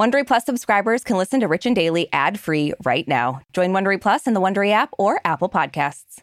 Wondery Plus subscribers can listen to Rich and Daily ad-free right now. Join Wondery Plus in the Wondery app or Apple Podcasts.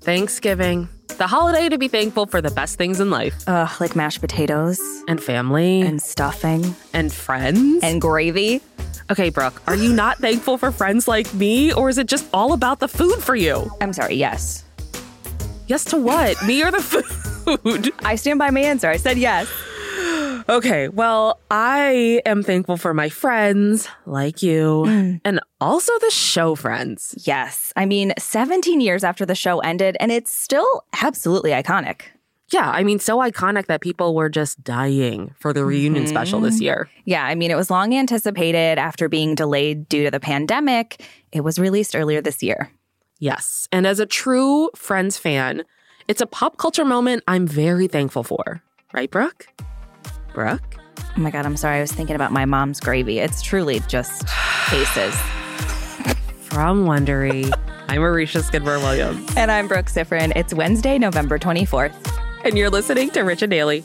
Thanksgiving. The holiday to be thankful for the best things in life. Like mashed potatoes. And family. And stuffing. And friends. And gravy. Okay, Brooke, are you not thankful for friends like me, or is it just all about the food for you? I'm sorry, yes. Yes to what? Me or the food? I stand by my answer. I said yes. Okay, well, I am thankful for my friends like you and also the show friends. Yes. I mean, 17 years after the show ended, and it's still absolutely iconic. Yeah, I mean, so iconic that people were just dying for the reunion special this year. Yeah, I mean, it was long anticipated after being delayed due to the pandemic. It was released earlier this year. Yes, and as a true Friends fan, it's a pop culture moment I'm very thankful for. Right, Brooke? Brooke? Oh my God, I'm sorry. I was thinking about my mom's gravy. It's truly just faces. From Wondery, I'm Marisha Skidmore-Williams. And I'm Brooke Sifrin. It's Wednesday, November 24th. And you're listening to Rich and Daily.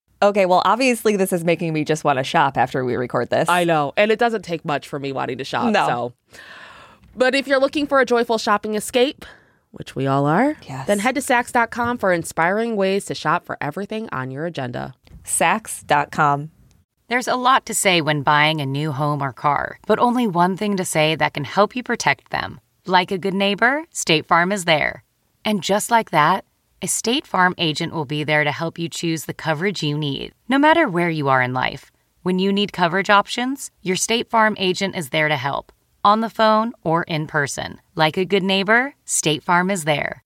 Okay, well, obviously this is making me just want to shop after we record this. I know, and it doesn't take much for me wanting to shop. No. So. But if you're looking for a joyful shopping escape, which we all are, yes, then head to Saks.com for inspiring ways to shop for everything on your agenda. Saks.com. There's a lot to say when buying a new home or car, but only one thing to say that can help you protect them. Like a good neighbor, State Farm is there. And just like that, a State Farm agent will be there to help you choose the coverage you need, no matter where you are in life. When you need coverage options, your State Farm agent is there to help, on the phone or in person. Like a good neighbor, State Farm is there.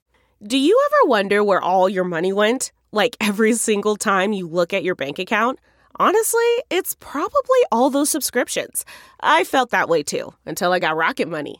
Do you ever wonder where all your money went? Like every single time you look at your bank account? Honestly, it's probably all those subscriptions. I felt that way too, until I got Rocket Money.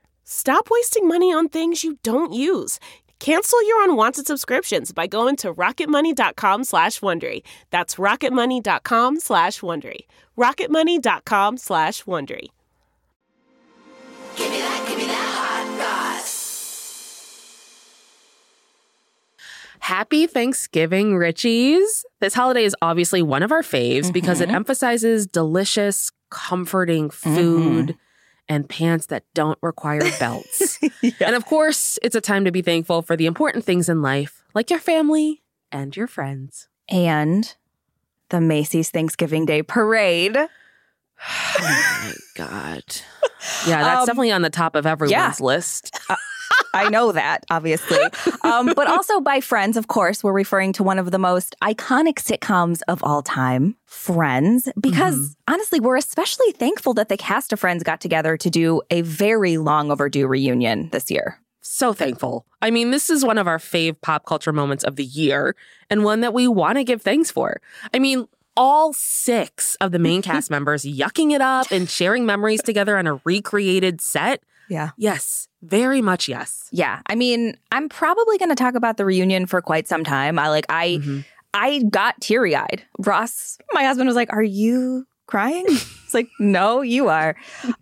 Stop wasting money on things you don't use. Cancel your unwanted subscriptions by going to rocketmoney.com/Wondery. That's rocketmoney.com/Wondery. rocketmoney.com/Wondery. Give me that hot sauce. Happy Thanksgiving, Richies. This holiday is obviously one of our faves because it emphasizes delicious, comforting food. And pants that don't require belts. Yeah. And of course, it's a time to be thankful for the important things in life, like your family and your friends. And the Macy's Thanksgiving Day Parade. Oh, my God. Yeah, that's definitely on the top of everyone's list. I know that, obviously. But also by Friends, of course, we're referring to one of the most iconic sitcoms of all time, Friends, because honestly, we're especially thankful that the cast of Friends got together to do a very long overdue reunion this year. So thankful. I mean, this is one of our fave pop culture moments of the year and one that we want to give thanks for. I mean, all six of the main cast members yucking it up and sharing memories together on a recreated set. Yeah. Yes. Very much yes. Yeah. I mean, I'm probably going to talk about the reunion for quite some time. I got teary-eyed. Ross, my husband, was like, "Are you crying? It's like, no, you are.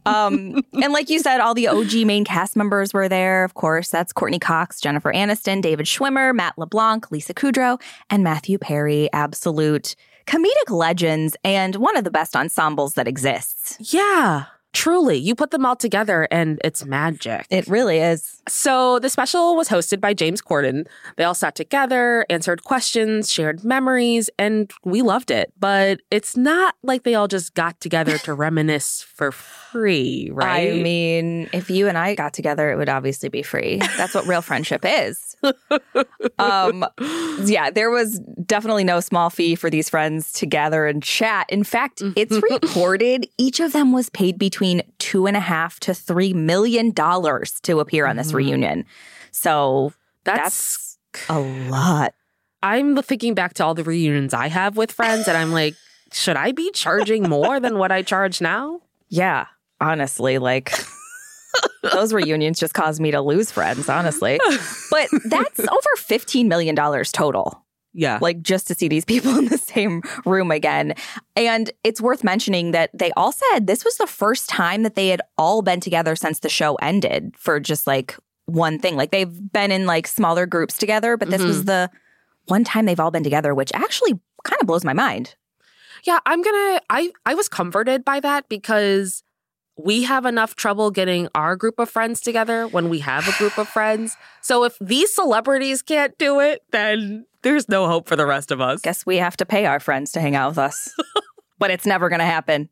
And like you said, all the OG main cast members were there. Of course, that's Courteney Cox, Jennifer Aniston, David Schwimmer, Matt LeBlanc, Lisa Kudrow, and Matthew Perry. Absolute comedic legends and one of the best ensembles that exists. Yeah. Truly, you put them all together and it's magic. It really is. So the special was hosted by James Corden. They all sat together, answered questions, shared memories, and we loved it. But it's not like they all just got together to reminisce for free, right? I mean, if you and I got together, it would obviously be free. That's what real friendship is. Yeah, there was definitely no small fee for these friends to gather and chat. In fact, it's reported each of them was paid between $2.5 to $3 million to appear on this reunion. So that's a lot. I'm thinking back to all the reunions I have with friends and I'm like, should I be charging more than what I charge now? Yeah, honestly, like those reunions just caused me to lose friends, honestly. But that's over $15 million total. Yeah. Like just to see these people in the same room again. And it's worth mentioning that they all said this was the first time that they had all been together since the show ended for just like one thing. Like they've been in like smaller groups together, but this was the one time they've all been together, which actually kind of blows my mind. Yeah, I was comforted by that because we have enough trouble getting our group of friends together when we have a group of friends. So if these celebrities can't do it, then there's no hope for the rest of us. Guess we have to pay our friends to hang out with us. But it's never going to happen.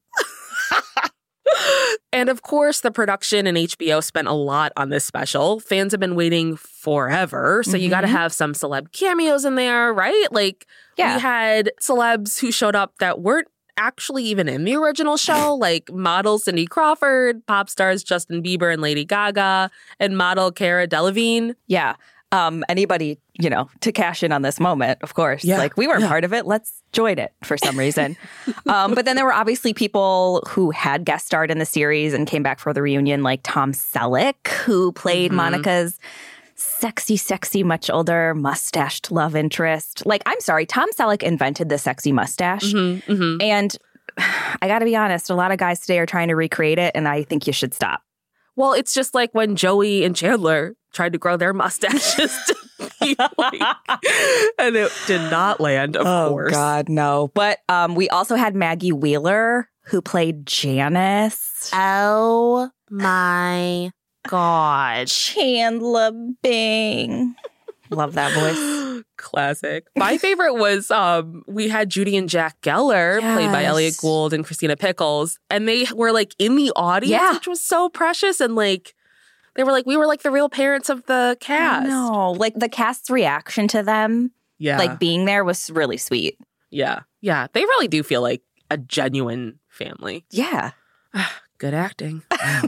And of course, the production and HBO spent a lot on this special. Fans have been waiting forever. So you got to have some celeb cameos in there, right? Like we had celebs who showed up that weren't actually even in the original show, like model Cindy Crawford, pop stars Justin Bieber and Lady Gaga, and model Cara Delevingne. Yeah. Anybody, you know, to cash in on this moment, of course. Yeah. Like, we weren't part of it. Let's join it for some reason. But then there were obviously people who had guest starred in the series and came back for the reunion, like Tom Selleck, who played Monica's sexy, much older, mustached love interest. Like, I'm sorry, Tom Selleck invented the sexy mustache. And I got to be honest, a lot of guys today are trying to recreate it, and I think you should stop. Well, it's just like when Joey and Chandler tried to grow their mustaches to be like, and it did not land, of course. Oh, God, no. But we also had Maggie Wheeler, who played Janice. Oh, my God. Chandler Bing. Love that voice. Classic. My favorite was we had Judy and Jack Geller, played by Elliot Gould and Christina Pickles. And they were like in the audience, which was so precious. And like, they were like, we were like the real parents of the cast. No, like the cast's reaction to them, like being there was really sweet. Yeah. Yeah. They really do feel like a genuine family. Yeah. Good acting. Wow.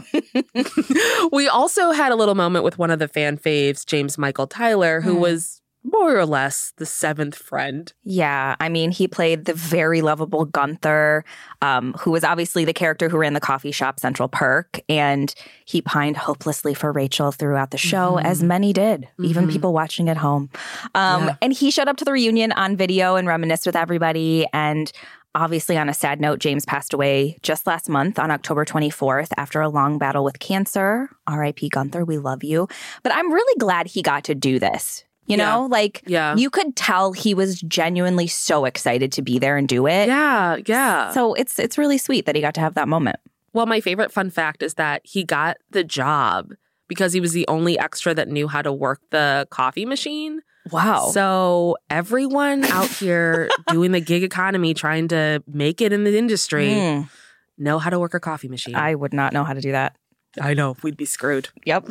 We also had a little moment with one of the fan faves, James Michael Tyler, who was more or less the seventh friend. Yeah. I mean, he played the very lovable Gunther, who was obviously the character who ran the coffee shop Central Perk. And he pined hopelessly for Rachel throughout the show, as many did, even people watching at home. And he showed up to the reunion on video and reminisced with everybody. And obviously, on a sad note, James passed away just last month on October 24th after a long battle with cancer. R.I.P. Gunther, we love you. But I'm really glad he got to do this. You know, like you could tell he was genuinely so excited to be there and do it. Yeah, yeah. So it's really sweet that he got to have that moment. Well, my favorite fun fact is that he got the job because he was the only extra that knew how to work the coffee machine. Wow. So everyone out here doing the gig economy, trying to make it in the industry, know how to work a coffee machine. I would not know how to do that. I know. We'd be screwed. Yep.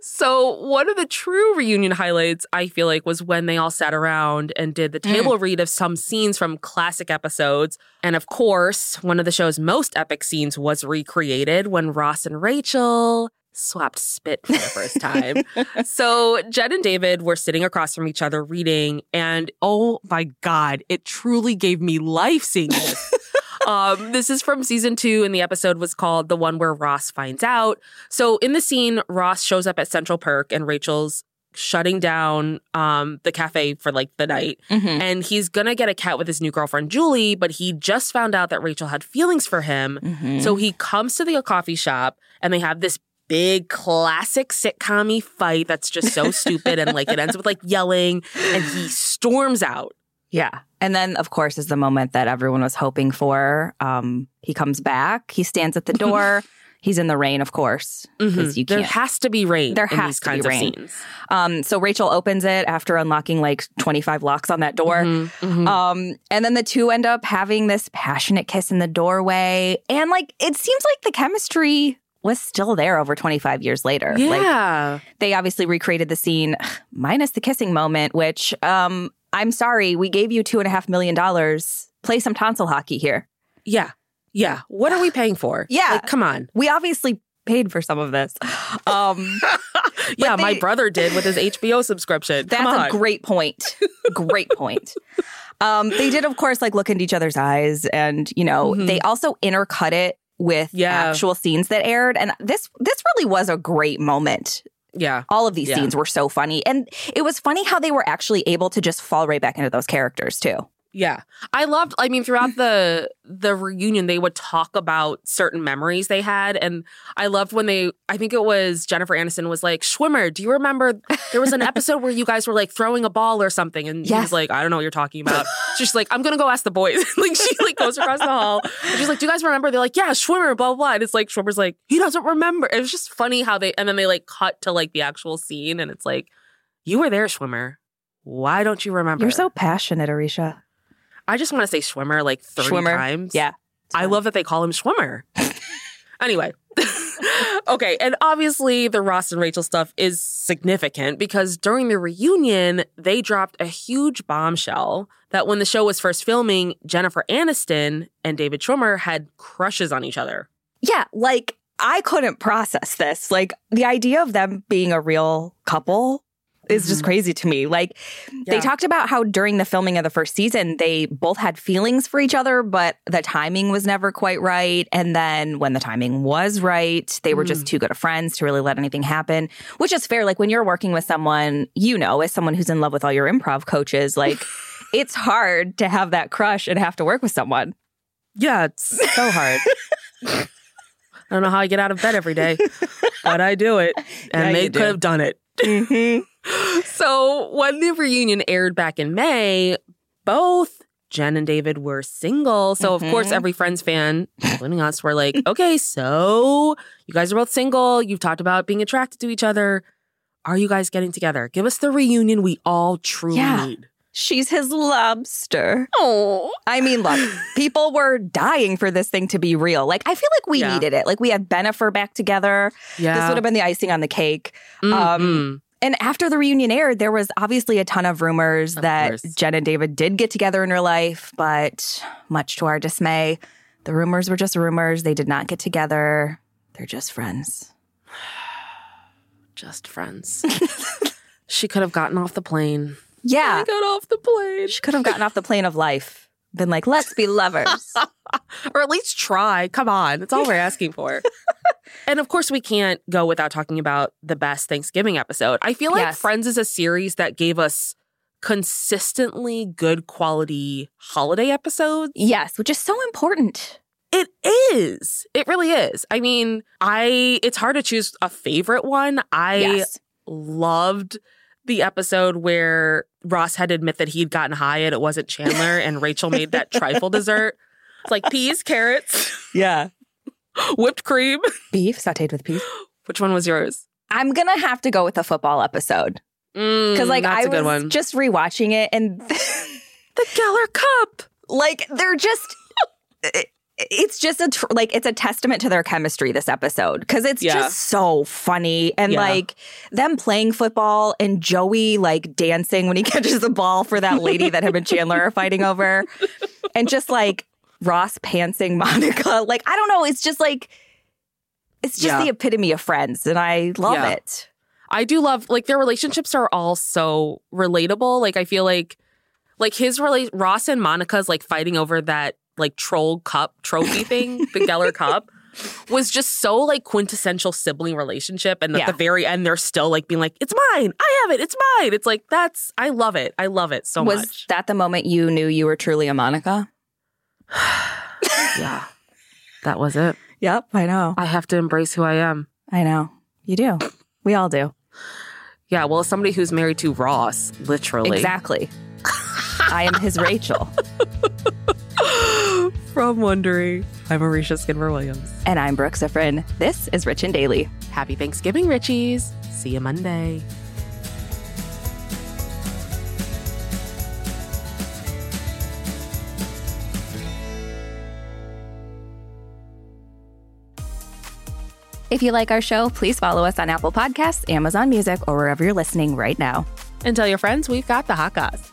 So one of the true reunion highlights, I feel like, was when they all sat around and did the table read of some scenes from classic episodes. And of course, one of the show's most epic scenes was recreated when Ross and Rachel swapped spit for the first time. So Jed and David were sitting across from each other reading, and oh my God, it truly gave me life seeing this. This is from season 2, and the episode was called The One Where Ross Finds Out. So in the scene, Ross shows up at Central Perk and Rachel's shutting down the cafe for like the night. Mm-hmm. And he's going to get a cat with his new girlfriend, Julie. But he just found out that Rachel had feelings for him. Mm-hmm. So he comes to the coffee shop and they have this big classic sitcom-y fight that's just so stupid. And like it ends with like yelling and he storms out. Yeah. And then, of course, is the moment that everyone was hoping for. He comes back. He stands at the door. He's in the rain, of course. Mm-hmm. You can't. There has to be rain in these kinds of scenes. So Rachel opens it after unlocking like 25 locks on that door. Mm-hmm. Mm-hmm. And then the two end up having this passionate kiss in the doorway. And like it seems like the chemistry was still there over 25 years later. Yeah. Like, they obviously recreated the scene minus the kissing moment, which I'm sorry, we gave you $2.5 million. Play some tonsil hockey here. Yeah. Yeah. What are we paying for? Yeah. Like, come on. We obviously paid for some of this. Yeah, my brother did with his HBO subscription. That's a great point. Great point. They did, of course, like look into each other's eyes and, you know, mm-hmm. they also intercut it with actual scenes that aired. And this really was a great moment. Yeah. All of these scenes were so funny. And it was funny how they were actually able to just fall right back into those characters, too. Yeah. I mean, throughout the reunion, they would talk about certain memories they had. And I loved when I think it was Jennifer Aniston was like, Schwimmer, do you remember there was an episode where you guys were like throwing a ball or something? And he was like, I don't know what you're talking about. She's like, I'm going to go ask the boys. Like she like goes across the hall. And she's like, do you guys remember? They're like, yeah, Schwimmer, blah, blah. And it's like, Schwimmer's like, he doesn't remember. It was just funny how and then they like cut to like the actual scene. And it's like, you were there, Schwimmer. Why don't you remember? You're so passionate, Arisha. I just want to say Schwimmer like 30 times. Yeah. I love that they call him Schwimmer. Anyway. Okay. And obviously the Ross and Rachel stuff is significant because during the reunion, they dropped a huge bombshell that when the show was first filming, Jennifer Aniston and David Schwimmer had crushes on each other. Yeah. Like, I couldn't process this. Like, the idea of them being a real couple is just crazy to me. Like, they talked about how during the filming of the first season, they both had feelings for each other, but the timing was never quite right. And then when the timing was right, they were just too good of friends to really let anything happen, which is fair. Like, when you're working with someone, you know, as someone who's in love with all your improv coaches, like, it's hard to have that crush and have to work with someone. Yeah, it's so hard. I don't know how I get out of bed every day, but I do it. And they could have done it. Mm-hmm. So when the reunion aired back in May, both Jen and David were single. So, of course, every Friends fan, including us, were like, okay, so you guys are both single. You've talked about being attracted to each other. Are you guys getting together? Give us the reunion we all truly need. She's his lobster. Oh, I mean, look, people were dying for this thing to be real. Like, I feel like we needed it. Like, we had Bennifer back together. Yeah. This would have been the icing on the cake. Mm-hmm. And after the reunion aired, there was obviously a ton of rumors that Jen and David did get together in real life. But much to our dismay, the rumors were just rumors. They did not get together. They're just friends. Just friends. She could have gotten off the plane. Yeah. She got off the plane. She could have gotten off the plane of life. Been like, let's be lovers. Or at least try. Come on. That's all we're asking for. And of course, we can't go without talking about the best Thanksgiving episode. I feel like Friends is a series that gave us consistently good quality holiday episodes. Yes, which is so important. It is. It really is. I mean, it's hard to choose a favorite one. I loved the episode where Ross had to admit that he'd gotten high and it wasn't Chandler and Rachel made that trifle dessert. It's like peas, carrots. Yeah. Whipped cream. Beef sauteed with peas. Which one was yours? I'm going to have to go with the football episode. Because I was just rewatching it and the Geller Cup. Like, they're just, it's just it's a testament to their chemistry, this episode. Because it's just so funny. And like them playing football and Joey like dancing when he catches the ball for that lady that him and Chandler are fighting over. And just like Ross pantsing Monica. Like, I don't know. It's just like, the epitome of Friends. And I love it. I do love, like, their relationships are all so relatable. Like, I feel like Ross and Monica's like fighting over that like troll cup trophy thing, the Geller Cup. was just so, like, quintessential sibling relationship. And at the very end, they're still, like, being like, it's mine. I have it. It's mine. It's like, that's, I love it. I love it so much. Was that the moment you knew you were truly a Monica? Yeah. That was it. Yep, I know. I have to embrace who I am. I know. You do. We all do. Yeah, well, as somebody who's married to Ross, literally. Exactly. I am his Rachel. From Wondery, I'm Orisha Skinner-Williams. And I'm Brooke Ziffrin. This is Rich and Daily. Happy Thanksgiving, Richies. See you Monday. If you like our show, please follow us on Apple Podcasts, Amazon Music, or wherever you're listening right now. And tell your friends we've got the hot goss.